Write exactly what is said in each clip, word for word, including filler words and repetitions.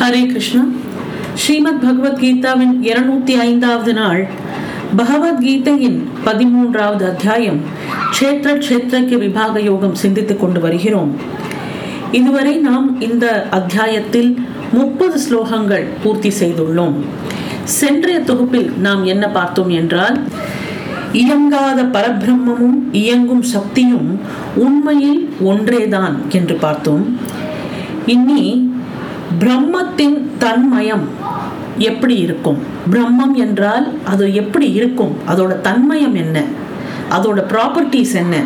ஹரே கிருஷ்ணா. ஸ்ரீமத் பகவத்கீதாவின் இருநூத்தி ஐந்தாவது நாள் பகவத்கீதையின் பதிமூன்றாவது அத்தியாயம் க்ஷேத்ர க்ஷேத்ரக்கு விபாக யோகம் சிந்தித்துக் கொண்டு வருகிறோம். இதுவரை நாம் இந்த அத்தியாயத்தில் முப்பது ஸ்லோகங்கள் பூர்த்தி செய்துள்ளோம். சென்றைய தொகுப்பில் நாம் என்ன பார்த்தோம் என்றால், இயங்காத பரபிரம்மமும் இயங்கும் சக்தியும் உண்மையில் ஒன்றேதான் என்று பார்த்தோம். இனி பிரம்மத்தின் தன்மயம் எப்படி இருக்கும், பிரம்மம் என்றால் அது எப்படி இருக்கும், அதோட தன்மயம் என்ன, அதோட ப்ராப்பர்ட்டிஸ் என்ன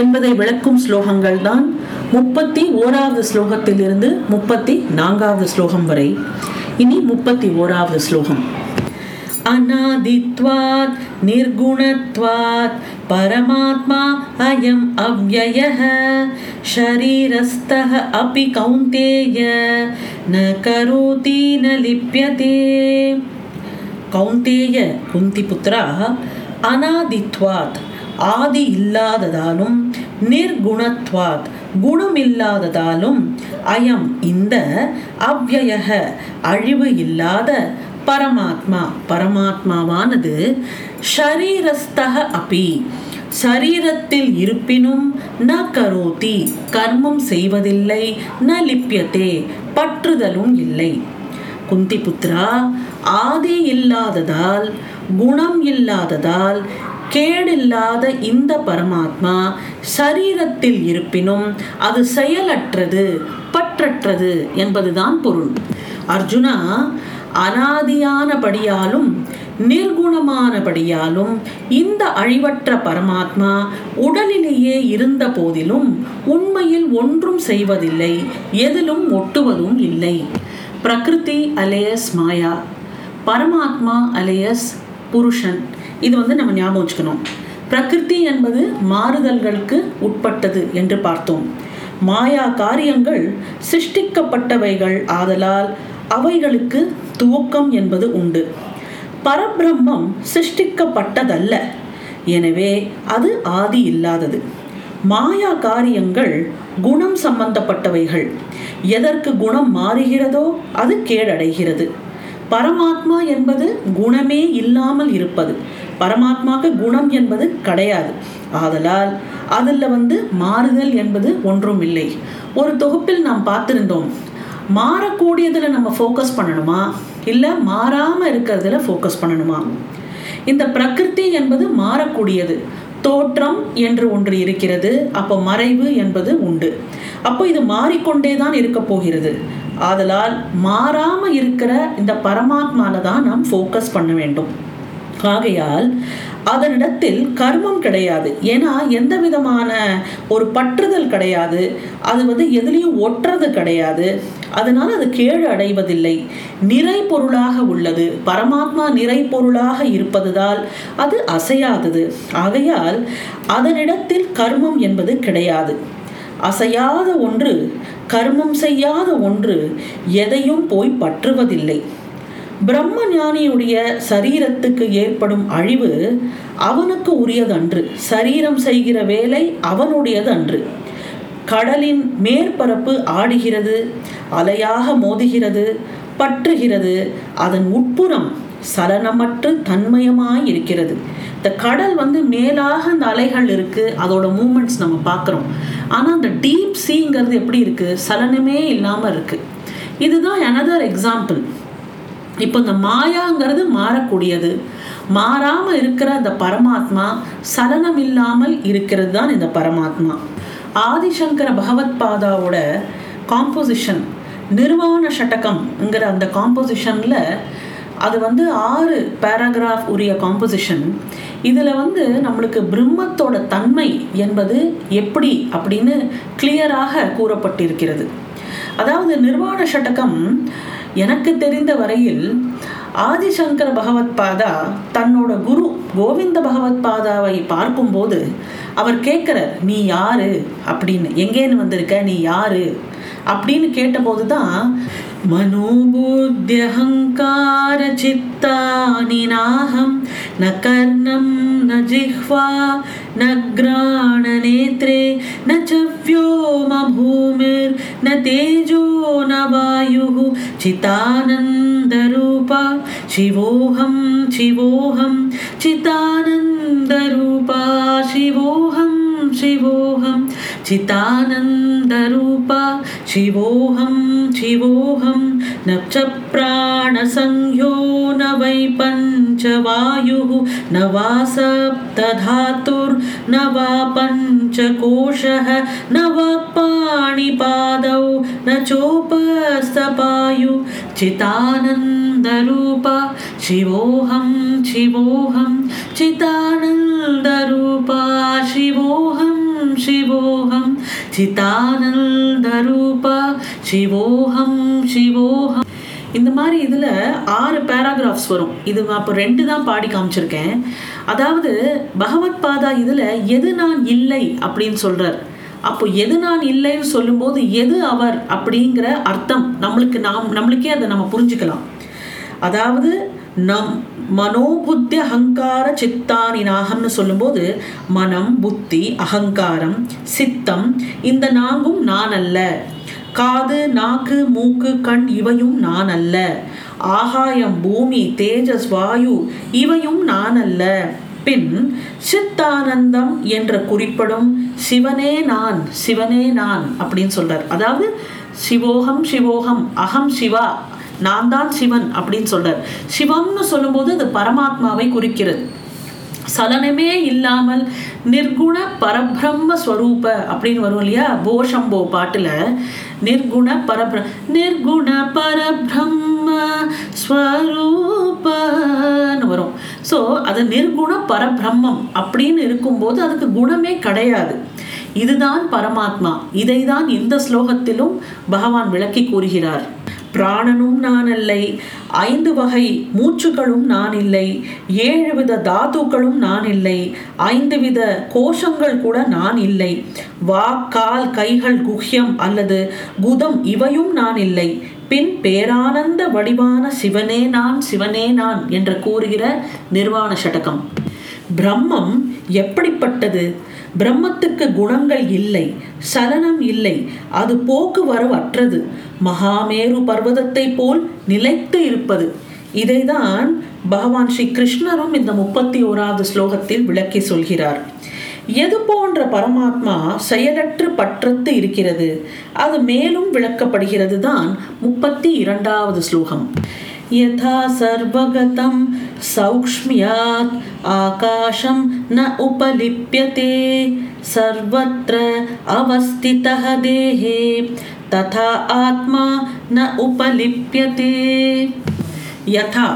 என்பதை விளக்கும் ஸ்லோகங்கள் தான் முப்பத்தி ஓராவது ஸ்லோகத்திலிருந்து முப்பத்தி நான்காவது ஸ்லோகம் வரை. இனி முப்பத்தி ஓராவது ஸ்லோகம். அநாதித்வாத் நிர்குணத்வாத் பரமாத்மா அயம் அவ்யயஹ ஷரீரஸ்தஹ அபி கௌந்தேய ந கரோதி ந லிப்யதே. கௌந்தேய குந்தி புத்ரா, அநாதித்வாத் ஆதி இல்லாததாலும் நிர்குணத்வாத் குணம் இல்லாததாலும் அயம் இந்த அவ்யயஹ அழிவு இல்லாத பரமாத்மா பரமாத்மாவானது ஷரீரஸ்தஹ அபி சரீரத்தில் இருப்பினும் ந கரோதி கர்மம் செய்வதில்லை, ந லிப்யதே பற்றுதலும் இல்லை. குந்தி புத்ரா, ஆதி இல்லாததால் குணம் இல்லாததால் கேடில்லாத இந்த பரமாத்மா சரீரத்தில் இருப்பினும் அது செயலற்றது பற்றற்றது என்பதுதான் பொருள். அர்ஜுனா, அனாதியானபடியாலும் நிர்குணமானபடியாலும் இந்த அழிவற்ற பரமாத்மா உடலிலேயே இருந்த போதிலும் உண்மையில் ஒன்றும் செய்வதில்லை, எதிலும் ஒட்டுவதும் இல்லை. பிரகிருதி அலையஸ் மாயா, பரமாத்மா அலையஸ் புருஷன். இது வந்து நம்ம ஞாபகம் வச்சுக்கணும். பிரகிருதி என்பது மாறுதல்களுக்கு உட்பட்டது என்று பார்த்தோம். மாயா காரியங்கள் சிருஷ்டிக்கப்பட்டவைகள் ஆதலால் அவைகளுக்கு துவக்கம் என்பது உண்டு. பரபிரம்மம் சிருஷ்டிக்கப்பட்டதல்ல, எனவே அது ஆதி இல்லாதது. மாயா காரியங்கள் குணம் சம்பந்தப்பட்டவைகள், எதற்கு குணம் மாறுகிறதோ அது கேடடைகிறது. பரமாத்மா என்பது குணமே இல்லாமல் இருப்பது, பரமாத்மாவுக்கு குணம் என்பது கிடையாது, ஆதலால் அதில் வந்து மாறுதல் என்பது ஒன்றும் இல்லை. ஒரு தொகுப்பில் நாம் பார்த்திருந்தோம், மாறக்கூடியதில் நம்ம ஃபோக்கஸ் பண்ணணுமா இல்லை மாறாமல் இருக்கிறதுல ஃபோக்கஸ் பண்ணணுமா. இந்த பிரகிருதி என்பது மாறக்கூடியது, தோற்றம் என்று ஒன்று இருக்கிறது, அப்போ மறைவு என்பது உண்டு, அப்போ இது மாறிக்கொண்டே தான் இருக்க போகிறது, ஆதலால் மாறாமல் இருக்கிற இந்த பரமாத்மாவை தான் நாம் ஃபோக்கஸ் பண்ண வேண்டும். ஆகையால் அதனிடத்தில் கர்மம் கிடையாது, ஏன்னா எந்த விதமான ஒரு பற்றுதல் கிடையாது, அது வந்து எதுலேயும் ஒற்றது கிடையாது, அதனால் அது கேடு அடைவதில்லை, நிறை பொருளாக உள்ளது. பரமாத்மா நிறை பொருளாக இருப்பதால் அது அசையாதது, ஆகையால் அதனிடத்தில் கர்மம் என்பது கிடையாது. அசையாத ஒன்று, கர்மம் செய்யாத ஒன்று எதையும் போய் பற்றுவதில்லை. பிரம்ம ஞானியுடைய சரீரத்துக்கு ஏற்படும் அழிவு அவனுக்கு உரியதன்று, சரீரம் செய்கிற வேலை அவனுடையது அன்று. கடலின் மேற்பரப்பு ஆடுகிறது, அலையாக மோதுகிறது, பற்றுகிறது, அதன் உட்புறம் சலனமற்று தன்மயமாய் இருக்கிறது. இந்த கடல் வந்து மேலாக அந்த அலைகள் இருக்கு, அதோட மூமெண்ட்ஸ் நம்ம பார்க்குறோம். ஆனால் அந்த டீப் சீங்கிறது எப்படி இருக்கு, சலனமே இல்லாமல் இருக்கு. இதுதான் அனதர் எக்ஸாம்பிள். இப்போ இந்த மாயாங்கிறது மாறக்கூடியது, மாறாமல் இருக்கிற அந்த பரமாத்மா சலனம் இல்லாமல் இருக்கிறது தான் இந்த பரமாத்மா. ஆதிசங்கர பகவத்பாதாவோட காம்போசிஷன் நிர்வாண ஷட்டகம்ங்கிற அந்த காம்போசிஷனில் அது வந்து ஆறு பேராகிராஃப் உரிய காம்போசிஷன். இதில் வந்து நம்மளுக்கு பிரம்மத்தோட தன்மை என்பது எப்படி அப்படின்னு கிளியராக கூறப்பட்டிருக்கிறது. அதாவது நிர்வாண ஷட்டகம் எனக்கு தெரிந்த வரையில் ஆதிசங்கர பகவத்பாதா தன்னோட குரு கோவிந்த பகவத்பாதாவை பார்க்கும்போது அவர் கேட்குறார், நீ யாரு அப்படின்னு, எங்கேன்னு வந்திருக்க, நீ யாரு அப்படின்னு கேட்டபோது தான் மனோபுத்யஹங்கார சித்தானி நாஹம் ந கர்ணம் ந ஜிஹ்வா न ग्राणनेत्रे न च व्योम भूमिर् न तेजो न वायुः चितानन्दरूपा शिवोऽहं शिवोऽहं चितानन्दरूपा शिवोऽहं शिवोऽहं चितानन्दरूपा शिवोऽहं शिवोऽहं न च प्राणसंज्ञो न वै पञ्चवायुः न वा सप्तधातुर्न वा पञ्चकोशः न वा पाणिपादौ न चोपस्थपायु चितानन्दरूपा शिवोऽहं शिवोऽहं चितानन्दरूपा शिवोऽहं शिवोऽहं சிதானந்தரூபா சிவோஹம் சிவோஹம். இந்த மாதிரி இதில் ஆறு பேராகிராஃப்ஸ் வரும். இது அப்போ ரெண்டு தான் பாடி காமிச்சிருக்கேன். அதாவது பகவத் பாதா இதில் எது நான் இல்லை அப்படின்னு சொல்கிறார். அப்போ எது நான் இல்லைன்னு சொல்லும்போது எது அவர் அப்படிங்கிற அர்த்தம் நம்மளுக்கு நாம் நம்மளுக்கே அதை நம்ம புரிஞ்சுக்கலாம். அதாவது நம் மனோபுத்தி அகங்கார சித்தானி நாகம்னு சொல்லும்போது மனம், புத்தி, அகங்காரம், சித்தம் இந்த நான்கும் நான் அல்ல. காது, நாக்கு, மூக்கு, கண் இவையும் நான் அல்ல. ஆகாயம், பூமி, தேஜஸ், வாயு இவையும் நான் அல்ல. பின் சித்தானந்தம் என்ற குறிப்பிடும் சிவனே நான் சிவனே நான் அப்படின்னு சொல்றார். அதாவது சிவோகம் சிவோகம் அகம் சிவா நான் தான் சிவன் அப்படின்னு சொல்றார். சிவம்னு சொல்லும்போது அது பரமாத்மாவை குறிக்கிறது. சலனமே இல்லாமல் நிர்குண பரபிரம்ம ஸ்வரூப அப்படின்னு வரும் இல்லையா போஷம்போ பாட்டுல. நிர்குண பரபிர நிர்குண பரபிரம்ம ஸ்வரூபன்னு வரும். ஸோ அது நிர்குண பரபிரம்மம் அப்படின்னு இருக்கும்போது அதுக்கு குணமே கிடையாது. இதுதான் பரமாத்மா. இதை தான் இந்த ஸ்லோகத்திலும் பகவான் விளக்கி கூறுகிறார். பிராணனும் நான் இல்லை, ஐந்து வகை மூச்சுகளும் நான் இல்லை, ஏழு வித தாத்துக்களும் நான் இல்லை, ஐந்து வித கோஷங்கள் கூட நான் இல்லை, வா கால் கைகள் குஹ்யம் அல்லது குதம் இவையும் நான் இல்லை. பின் பேரானந்த வடிவான சிவனே நான் சிவனே நான் என்று கூறுகிற நிர்வாண சடகம். பிரம்மம் எப்படிப்பட்டது? பிரம்மத்துக்கு குணங்கள் இல்லை, சலனம் இல்லை, அது போக்குவரவற்றது, மகாமேரு பர்வதத்தை போல் நிலைத்து இருப்பது. இதைதான் பகவான் ஸ்ரீ கிருஷ்ணரும் இந்த முப்பத்தி ஓராவது ஸ்லோகத்தில் விளக்கி சொல்கிறார். எது போன்ற பரமாத்மா செயலற்று பற்றத்து இருக்கிறது, அது மேலும் விளக்கப்படுகிறது தான் முப்பத்தி இரண்டாவது ஸ்லோகம். யதா சர்வகதம் சௌக்ஷ்மியாத் ஆகாஷம் ந உபலிப்யதே சர்வத்ர அவஸ்திதஹ தேஹே ததா ஆத்மா ந உபலிப்யதே. யதா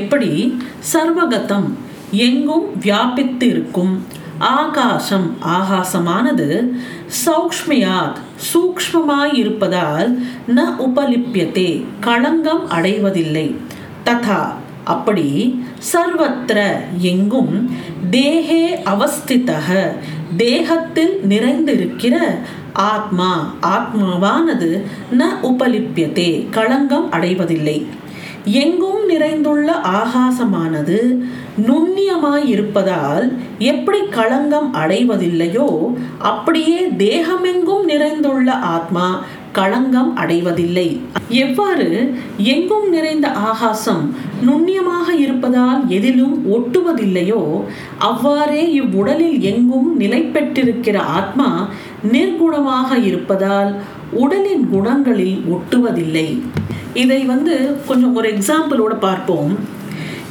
எப்படி, சர்வகதம் எங்கும் வியாபித்து இருக்கும், ஆகாசம் ஆகாசமானது, சௌக்ஷ்மியாத் சூக்ஷ்மமாயிருப்பதால் ந உபலிப்யதே களங்கம் அடைவதில்லை, ததா அப்படி, சர்வத்திர எங்கும், தேகே அவஸ்திதஹ தேகத்தில் நிறைந்திருக்கிற, ஆத்மா ஆத்மாவானது ந உபலிப்யதே களங்கம் அடைவதில்லை. எங்கும் நிறைந்துள்ள ஆகாசமானது நுண்ணியமாயிருப்பதால் எப்படி களங்கம் அடைவதில்லையோ அப்படியே தேகமெங்கும் நிறைந்துள்ள ஆத்மா களங்கம் அடைவதில்லை. எவ்வாறு எங்கும் நிறைந்த ஆகாசம் நுண்ணியமாக இருப்பதால் எதிலும் ஒட்டுவதில்லையோ அவ்வாறே இவ்வுடலில் எங்கும் நிலை பெற்றிருக்கிற ஆத்மா நிர்குணமாக இருப்பதால் உடலின் குணங்களில் ஒட்டுவதில்லை. இதை வந்து கொஞ்சம் ஒரு எக்ஸாம்பிளோட பார்ப்போம்.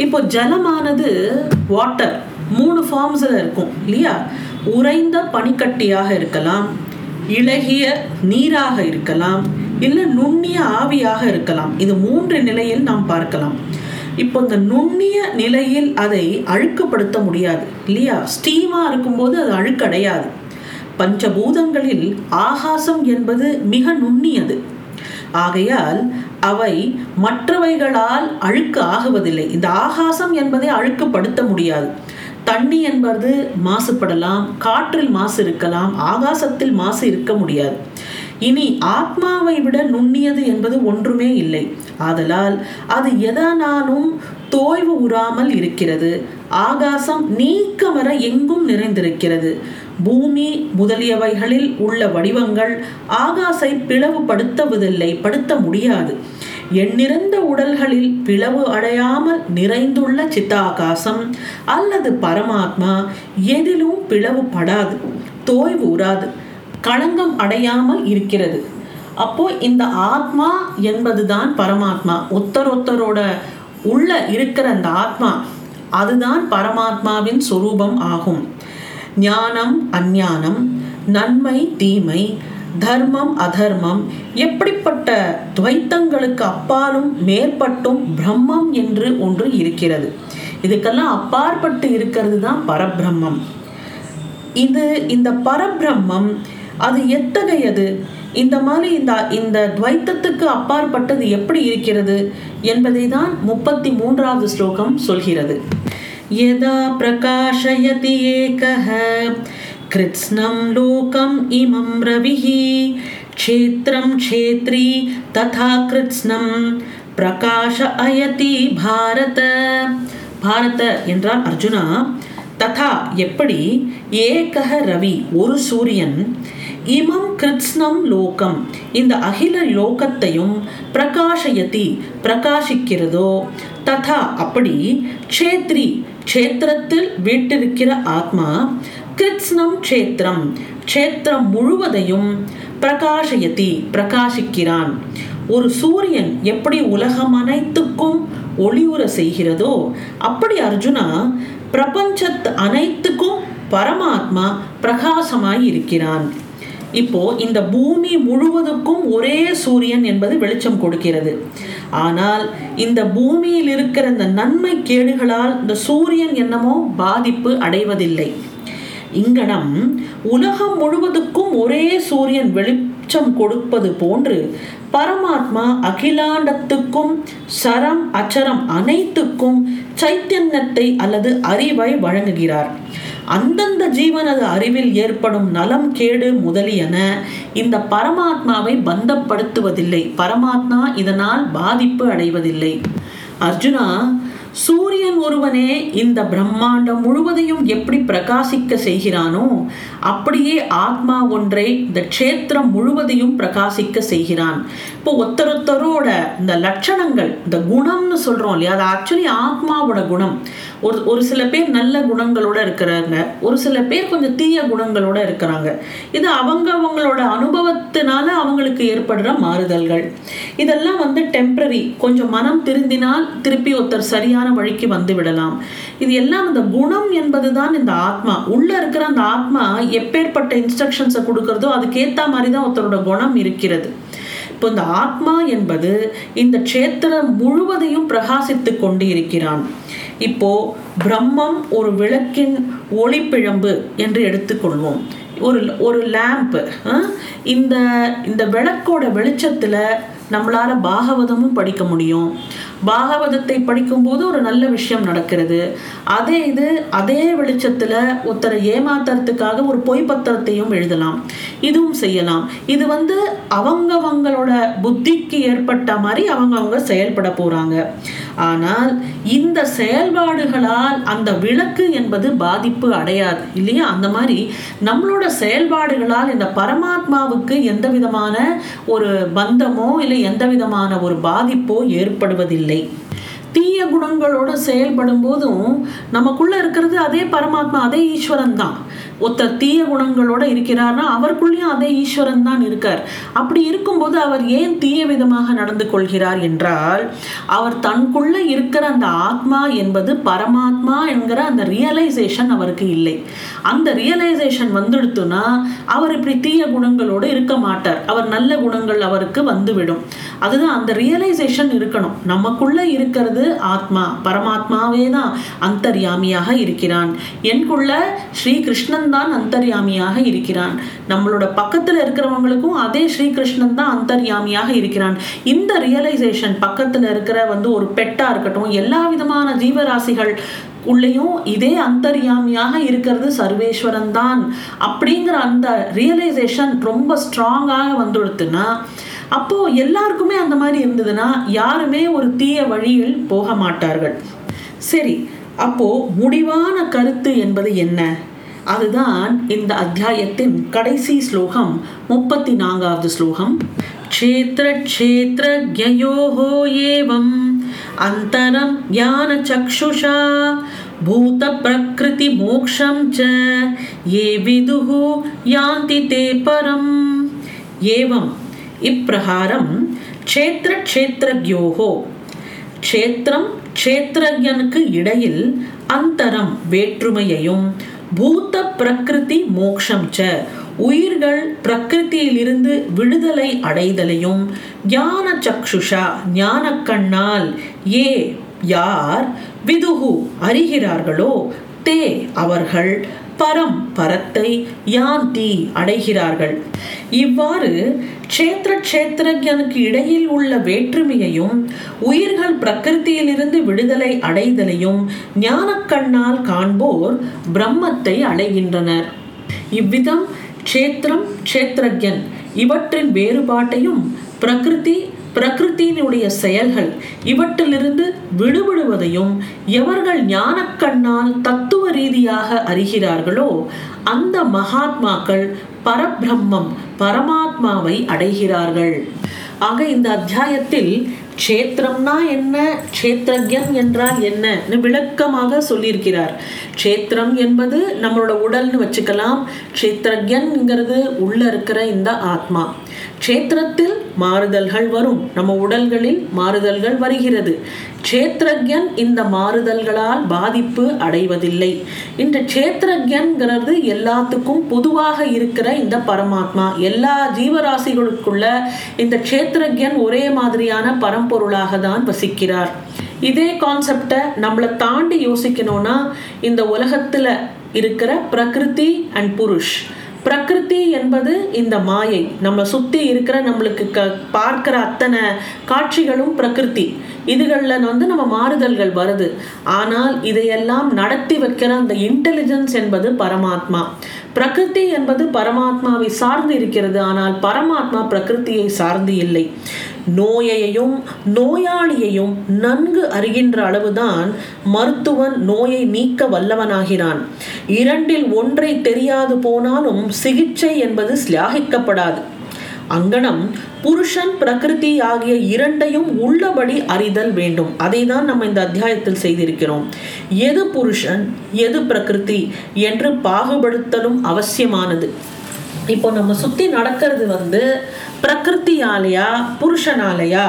இப்போ ஜலமானது வாட்டர் மூணு ஃபார்ம்ஸில் இருக்கும் இல்லையா. உறைந்த பனிக்கட்டியாக இருக்கலாம், இளகிய நீராக இருக்கலாம், இல்லை நுண்ணிய ஆவியாக இருக்கலாம். இது மூன்று நிலையில் நாம் பார்க்கலாம். இப்போ இந்த நுண்ணிய நிலையில் அதை அழுக்குப்படுத்த முடியாது இல்லையா. ஸ்டீமாக இருக்கும்போது அது அழுக்கடையாது. பஞ்சபூதங்களில் ஆகாசம் என்பது மிக நுண்ணியது. ஆகையால் அவை மற்றவைகளால் அழுக்கு ஆகுவதில்லை. இந்த ஆகாசம் என்பதை அழுக்குப்படுத்த முடியாது. தண்ணி என்பது மாசுபடலாம், காற்றில் மாசு இருக்கலாம், ஆகாசத்தில் மாசு இருக்க முடியாது. இனி ஆத்மாவை விட நுண்ணியது என்பது ஒன்றுமே இல்லை. ஆதலால் அது எதனாலும் தோய்வு உறாமல் இருக்கிறது. ஆகாசம் நீக்க வர எங்கும் நிறைந்திருக்கிறது. பூமி முதலியவைகளில் உள்ள வடிவங்கள் ஆகாசை பிளவுபடுத்துவதில்லை, படுத்த முடியாது. எண்ணிறந்த உடல்களில் பிளவு அடையாமல் நிறைந்துள்ள சித்தாகாசம் அல்லது பரமாத்மா எதிலும் பிளவுபடாது, தோய்வு உறாது, களங்கம் அடையாமல் இருக்கிறது. அப்போ இந்த ஆத்மா என்பதுதான் பரமாத்மா. ஒத்தரொத்தரோட உள்ள இருக்கிற அந்த ஆத்மா, அதுதான் பரமாத்மாவின் சொரூபம் ஆகும். ஞானம் அஞ்ஞானம், நன்மை தீமை, தர்மம் அதர்மம் எப்படிப்பட்ட துவைத்தங்களுக்கு அப்பாலும் மேற்பட்டும் பிரம்மம் என்று ஒன்று இருக்கிறது. இதுக்கெல்லாம் அப்பாற்பட்டு இருக்கிறது தான் பரபிரம்மம். இது இந்த பரபிரம்மம் அது எத்தகையது? இந்த மாதிரி இந்த இந்த துவைத்தத்துக்கு அப்பாற்பட்டது எப்படி இருக்கிறது என்பதை தான் முப்பத்தி மூன்றாவது ஸ்லோகம் சொல்கிறது. யதா பிரகாஷயதி ஏகஹ கிருத்ஸ்னம் லோகம் இமம் ரவிஹி க்ஷேத்ரம் க்ஷேத்ரீ ததா கிருத்ஸ்னம் பிரகாஷ அயதி பாரத. பாரத என்றால் அர்ஜுனா, ததா எப்படி, ஏகஹ ரவி ஒரு சூரியன், இமம் கிருத்ஸ்னம் லோகம் இந்த அகில லோகத்தையும், பிரகாஷயதி பிரகாசிக்கிறதோ, ததா அப்படி, க்ஷேத்ரி க்ஷேத்திரத்தில் வீட்டிருக்கிற ஆத்மா, கிருத்ஸ்னம் க்ஷேத்திரம் க்ஷேத்திரம் முழுவதையும், பிரகாஷயதி பிரகாசிக்கிறான். ஒரு சூரியன் எப்படி உலகம் அனைத்துக்கும் ஒளியுற செய்கிறதோ அப்படி அர்ஜுனா பிரபஞ்சத்து அனைத்துக்கும் பரமாத்மா பிரகாசமாய் இருக்கிறான். இப்போ இந்த பூமி முழுவதுக்கும் ஒரே சூரியன் என்பது வெளிச்சம் கொடுக்கிறது. ஆனால் இந்த பூமியில் இருக்கிற இந்த நன்மை கேடுகளால் இந்த சூரியன் என்னமோ பாதிப்பு அடைவதில்லை. இங்கனம் உலகம் முழுவதுக்கும் ஒரே சூரியன் வெளிச்சம் கொடுப்பது போன்று பரமாத்மா அகிலாண்டத்துக்கும் சரம் அச்சரம் அனைத்துக்கும் சைத்தன்யத்தை அல்லது அறிவை வழங்குகிறார். அந்தந்த ஜீவனது அறிவில் ஏற்படும் நலம் கேடு முதலியன இந்த பரமாத்மாவை பந்தப்படுத்துவதில்லை. பரமாத்மா இதனால் பாதிப்பு அடைவதில்லை. அர்ஜுனா, சூரியன் ஒருவனே இந்த பிரம்மாண்டம் முழுவதையும் எப்படி பிரகாசிக்க செய்கிறானோ அப்படியே ஆத்மா ஒன்றே இந்த க்ஷேத்திரம் முழுவதையும் பிரகாசிக்க செய்கிறான். இப்போ ஒருத்தரொத்தரோட இந்த லட்சணங்கள், இந்த குணம்னு சொல்கிறோம் இல்லையா, அது ஆக்சுவலி ஆத்மாவோட குணம். ஒரு ஒரு சில பேர் நல்ல குணங்களோட இருக்கிறாங்க, ஒரு சில பேர் கொஞ்சம் தீய குணங்களோட இருக்கிறாங்க. இது அவங்கவங்களோட அனுபவத்தினால அவங்களுக்கு ஏற்படுற மாறுதல்கள். இதெல்லாம் வந்து டெம்பரரி. கொஞ்சம் மனம் திருந்தினால் திருப்பி ஒருத்தர் சரியான வழிக்கு வந்து விடலாம். இது எல்லாம் இந்த குணம் என்பதுதான் இந்த ஆத்மா. உள்ள இருக்கிற அந்த ஆத்மா எப்பேற்பட்ட இன்ஸ்ட்ரக்ஷன்ஸை கொடுக்கறதோ அதுக்கேற்ற மாதிரி தான் ஒருத்தரோட குணம் இருக்கிறது. இப்போ இந்த ஆத்மா என்பது இந்த க்ஷேத்திரம் முழுவதையும் பிரகாசித்து கொண்டு இருக்கிறான். இப்போ பிரம்மம் ஒரு விளக்கின் ஒளிப்பிழம்பு என்று எடுத்துக்கொள்வோம். ஒரு ஒரு லேம்ப், இந்த இந்த விளக்கோட வெளிச்சத்துல நம்மளால பாகவதமும் படிக்க முடியும். பாகவதத்தை படிக்கும்போது ஒரு நல்ல விஷயம் நடக்கிறது. அதே இது அதே வெளிச்சத்துல ஒருத்தரை ஏமாத்துறதுக்காக ஒரு பொய் பத்திரத்தையும் எழுதலாம், இதுவும் செய்யலாம். இது வந்து அவங்கவங்களோட புத்திக்கு ஏற்பட்ட மாதிரி அவங்கவங்க செயல்பட போறாங்க. ஆனால் இந்த செயல்பாடுகளால் அந்த விளக்கு என்பது பாதிப்பு அடையாது இல்லையா? அந்த மாதிரி நம்மளோட செயல்பாடுகளால் இந்த பரமாத்மாவுக்கு எந்த விதமான ஒரு பந்தமோ இல்லை எந்த விதமான ஒரு பாதிப்போ ஏற்படுவதில்லை. தீய குணங்களோட செயல்படும் போதும் நமக்குள்ள இருக்கிறது அதே பரமாத்மா, அதே ஈஸ்வரன் தான். ஒருத்தர் தீய குணங்களோட இருக்கிறார்னா அவருக்குள்ளேயும் அதே ஈஸ்வரன் தான் இருக்கார். அப்படி இருக்கும்போது அவர் ஏன் தீய விதமாக நடந்து கொள்கிறார் என்றால், அவர் தனக்குள்ள இருக்கிற அந்த ஆத்மா என்பது பரமாத்மா என்கிற அந்த ரியலைசேஷன் அவருக்கு இல்லை. அந்த ரியலைசேஷன் வந்துடுத்துனா அவர் இப்படி தீய குணங்களோடு இருக்க மாட்டார், அவர் நல்ல குணங்கள் அவருக்கு வந்துவிடும். அதுதான் அந்த ரியலைசேஷன் இருக்கணும். நமக்குள்ள இருக்கிறது ஆத்மா, பரமாத்மாவே தான் அந்தர்யாமியாக இருக்கிறான். என்குள்ள ஸ்ரீ கிருஷ்ணன் தான் அந்தர்யாமியாக இருக்கிறான். நம்மளோட பக்கத்துல இருக்கிறவங்களுக்கும் அதே ஸ்ரீ கிருஷ்ணன் தான் அந்தர்யாமியாக இருக்கிறான். இந்த ரியலைசேஷன் பக்கத்துல இருக்கிற வந்து ஒரு பெட்டா இருக்கட்டும், எல்லா விதமான ஜீவராசிகள் உள்ளேயும் இதே அந்தர்யாமியாக இருக்கிறது சர்வேஸ்வரன் தான் அப்படிங்கிற அந்த ரியலைசேஷன் ரொம்ப ஸ்ட்ராங்காக வந்துடுதுன்னா, அப்போது எல்லாருக்குமே அந்த மாதிரி இருந்ததுன்னா யாருமே ஒரு தீய வழியில் போக மாட்டார்கள். சரி, அப்போது முடிவான கருத்து என்பது என்ன? அதுதான் இந்த அத்தியாயத்தின் கடைசி ஸ்லோகம், முப்பத்தி நான்காவது ஸ்லோகம். க்ஷேத்ர க்ஷேத்ரஜயோஹோ ஏவம் அந்தரம் ஞான சக்ஷுஷா பூத பிரக்ருதி மோக்ஷம் ச ஏ விதுஹு யாந்தி தே பரம். ஏவம் இப்பிரகாரம் க்ஷேத்ர க்ஷேத்ரஜயோஹோ க்ஷேத்ரம் க்ஷேத்ரஜனுக்கு இடையில் அந்தரம் வேற்றுமையையும் பூத பிரகிருதி மோக்ஷம் ச உயிர்கள் பிரகிருத்தியிலிருந்து விடுதலை அடைதலையும் ஞான சக்ஷுஷா ஞான கண்ணால் ஏ யார் விதுகு அறிகிறார்களோ தே அவர்கள் பரம் பரத்தை யாந்தி அடைகிறார்கள். இவ்வாறு க்ஷேத்ர க்ஷேத்ரஜனுக்கு இடையில் உள்ள வேற்றுமையையும் உயிர்கள் பிரகிருத்தியிலிருந்து விடுதலை அடைதலையும் ஞானக்கண்ணால் காண்போர் பிரம்மத்தை அடைகின்றனர். இவ்விதம் க்ஷேத்திரம் க்ஷேத்ரஜன் இவற்றின் வேறுபாட்டையும் பிரகிருதி பிரகிருத்தினுடைய செயல்கள் இவற்றிலிருந்து விடுபடுவதையும் எவர்கள் ஞானக்கண்ணால் தத்துவ ரீதியாக அறிகிறார்களோ அந்த மகாத்மாக்கள் பரபிரம்மம் பரமாத்மாவை அடைகிறார்கள். ஆக இந்த அத்தியாயத்தில் க்ஷேத்திரம்னா என்ன, க்ஷேத்ரஜன் என்றால் என்னன்னு விளக்கமாக சொல்லியிருக்கிறார். க்ஷேத்திரம் என்பது நம்மளோட உடல்னு வச்சுக்கலாம், க்ஷேத்ரஜன்ங்கிறது உள்ள இருக்கிற இந்த ஆத்மா. க்ஷேத்திரத்தில் மாறுதல்கள் வரும், நம்ம உடல்களில் மாறுதல்கள் வருகிறது. க்ஷேத்ரஜன் இந்த மாறுதல்களால் பாதிப்பு அடைவதில்லை. இந்த க்ஷேத்ரஜன்கிறது எல்லாத்துக்கும் பொதுவாக இருக்கிற இந்த பரமாத்மா. எல்லா ஜீவராசிகளுக்குள்ள இந்த க்ஷேத்ரஜன் ஒரே மாதிரியான பரம்பொருளாக தான் வசிக்கிறார். இதே கான்செப்டை நம்மளை தாண்டி யோசிக்கணும்னா, இந்த உலகத்தில் இருக்கிற பிரகிருதி அண்ட் புருஷ், பிரகிருதி என்பது இந்த மாயை, நம்ம சுற்றி இருக்கிற நம்மளுக்கு க பார்க்குற அத்தனை காட்சிகளும் பிரகிருதி. இதுகளில் வந்து நம்ம மாறுதல்கள் வருது, ஆனால் இதையெல்லாம் நடத்தி வைக்கிற அந்த இன்டெலிஜென்ஸ் என்பது பரமாத்மா. பிரகிருதி என்பது பரமாத்மாவை சார்ந்து இருக்கிறது, ஆனால் பரமாத்மா பிரகிருதியை சார்ந்து இல்லை. நோயையும் நோயாளியையும் நன்கு அறிகின்ற அளவுதான் மருத்துவன் நோயை நீக்க வல்லவனாகிறான். இரண்டில் ஒன்றை தெரியாது போனாலும் சிகிச்சை என்பது சிலாகிக்கப்படாது. அங்கனம் புருஷன் பிரகிருதி ஆகிய இரண்டையும் உள்ளபடி அறிதல் வேண்டும். அதை தான் நம்ம இந்த அத்தியாயத்தில் செய்திருக்கிறோம். எது புருஷன் எது பிரகிருதி என்று பாகுபடுத்தலும் அவசியமானது. இப்போ நம்ம சுற்றி நடக்கிறது வந்து பிரகிருத்தியாலையா புருஷனாலையா,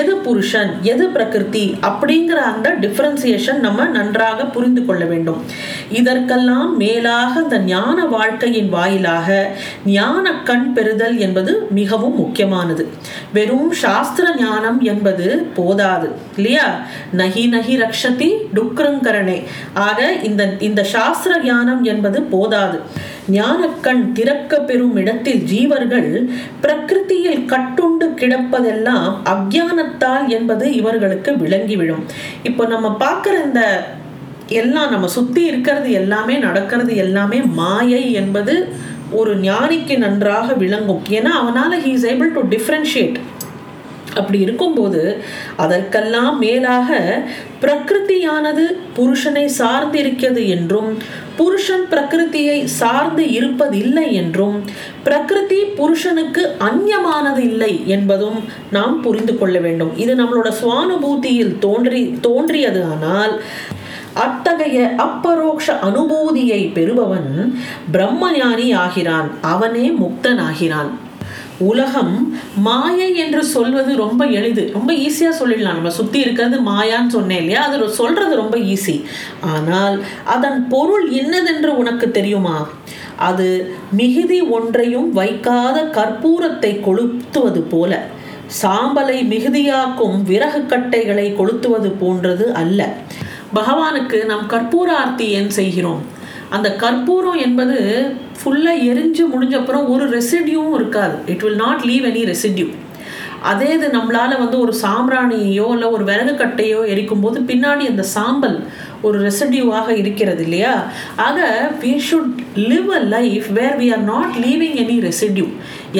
எது புருஷன் எது பிரகிருதி அப்படிங்கிற அந்த டிஃப்ரென்சியேஷன் நம்ம நன்றாக புரிந்து கொள்ள வேண்டும். இதற்கெல்லாம் மேலாக இந்த ஞான வாழ்க்கையின் வாயிலாக ஞான கண் பெறுதல் என்பது மிகவும் முக்கியமானது. வெறும் சாஸ்திர ஞானம் என்பது போதாது இல்லையா, நகி நகி ரக்ஷதி டுக்ரங்கரணே. ஆக இந்த இந்த சாஸ்திர ஞானம் என்பது போதாது. ஞானக்கண் திறக்க பெறும் இடத்தில் ஜீவர்கள் பிரகிருதியில் கட்டுண்டு கிடப்பதெல்லாம் அக்ஞானத்தால் என்பது இவர்களுக்கு விளங்கிவிடும். இப்போ நம்ம பார்க்குற இந்த எல்லாம், நம்ம சுற்றி இருக்கிறது எல்லாமே நடக்கிறது எல்லாமே மாயை என்பது ஒரு ஞானிக்கு நன்றாக விளங்கும். ஏன்னா அவனால் he is able to differentiate. அப்படி இருக்கும்போது அதற்கெல்லாம் மேலாக பிரகிருதியானது புருஷனை சார்ந்து இருக்கிறது என்றும் புருஷன் பிரகிருதியை சார்ந்து இருப்பதில்லை என்றும் பிரகிருதி புருஷனுக்கு அந்நியமானது இல்லை என்பதும் நாம் புரிந்து கொள்ள வேண்டும். இது நம்மளோட சுவானுபூதியில் தோன்றி தோன்றியது ஆனால் அத்தகைய அப்பரோக்ஷ அனுபூதியை பெறுபவன் பிரம்மஞானி ஆகிறான், அவனே முக்தனாகிறான். உலகம் மாயை என்று சொல்வது ரொம்ப எளிது, ரொம்ப ஈஸியாக சொல்லிடலாம். நம்ம சுற்றி இருக்கிறது மாயான்னு சொன்னேன் இல்லையா, அது சொல்கிறது ரொம்ப ஈஸி. ஆனால் அதன் பொருள் என்னதென்று உனக்கு தெரியுமா? அது மிகுதி ஒன்றையும் வைக்காத கற்பூரத்தை கொளுத்துவது போல, சாம்பலை மிகுதியாக்கும் விறகு கட்டைகளை கொளுத்துவது போன்றது அல்ல. பகவானுக்கு நாம் கற்பூரார்த்தி ஏன் செய்கிறோம்? அந்த கற்பூரம் என்பது ஃபுல்லாக எரிஞ்சு முடிஞ்சப்புறம் ஒரு ரெசிடியூவும் இருக்காது. It will not leave any residue. அதே இது நம்மளால் வந்து ஒரு சாம்பிராணியோ இல்லை ஒரு விறகு கட்டையோ எரிக்கும் போது பின்னாடி அந்த சாம்பல் ஒரு ரெசிடியூவாக இருக்கிறது இல்லையா? ஆக we should live a life where we are not leaving any residue.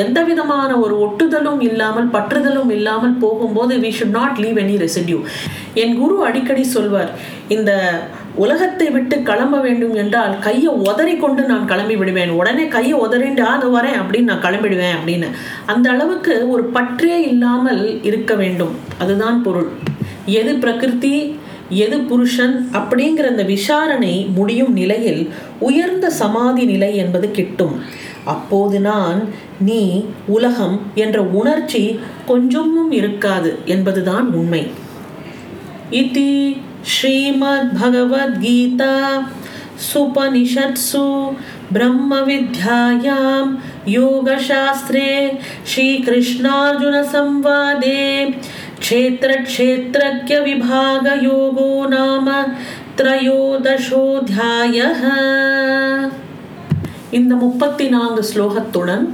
எந்த விதமான ஒரு ஒட்டுதலும் இல்லாமல் பற்றுதலும் இல்லாமல் போகும்போது we should not leave any residue. என் குரு அடிக்கடி சொல்வார், இந்த உலகத்தை விட்டு கிளம்ப வேண்டும் என்றால் கையை உதறி கொண்டு நான் கிளம்பி விடுவேன், உடனே கையை உதறிண்டு ஆக வரேன் அப்படின்னு நான் கிளம்பிடுவேன் அப்படின்னு. அந்த அளவுக்கு ஒரு பற்றே இல்லாமல் இருக்க வேண்டும். அதுதான் பொருள். எது பிரகிருதி எது புருஷன் அப்படிங்கிற அந்த விசாரணை முடியும் நிலையில் உயர்ந்த சமாதி நிலை என்பது கிட்டும். அப்போது நான் நீ உலகம் என்ற உணர்ச்சி கொஞ்சமும் இருக்காது என்பதுதான் உண்மை. இதி ஸ்ரீமத் பகவத்கீதா சுபனிஷத்சு பிரம்ம வித்யாயாம் யோகசாஸ்திரே ஸ்ரீகிருஷ்ணார்ஜுன சம்வாதே க்ஷேத்ர க்ஷேத்ரஜ்ஞ விபாக யோகோ நாம த்ரயோதசோத்யாயஹ. இந்த முப்பத்தி நான்கு ஸ்லோகத்துடன்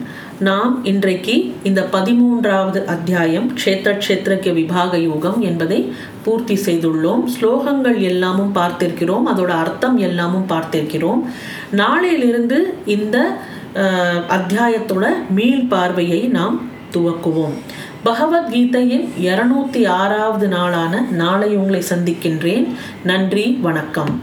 நாம் இன்றைக்கு இந்த பதிமூன்றாவது அத்தியாயம் க்ஷேத்ர க்ஷேத்ரஜ்ஞ விபாக யோகம் என்பதை பூர்த்தி செய்துள்ளோம். ஸ்லோகங்கள் எல்லாமும் பார்த்திருக்கிறோம், அதோட அர்த்தம் எல்லாமும் பார்த்திருக்கிறோம். நாளையிலிருந்து இந்த அத்தியாயத்தோட மீள் பார்வையை நாம் துவக்குவோம். பகவத்கீதையின் இருநூத்தி ஆறாவது நாளான நாளை உங்களை சந்திக்கின்றேன். நன்றி, வணக்கம்.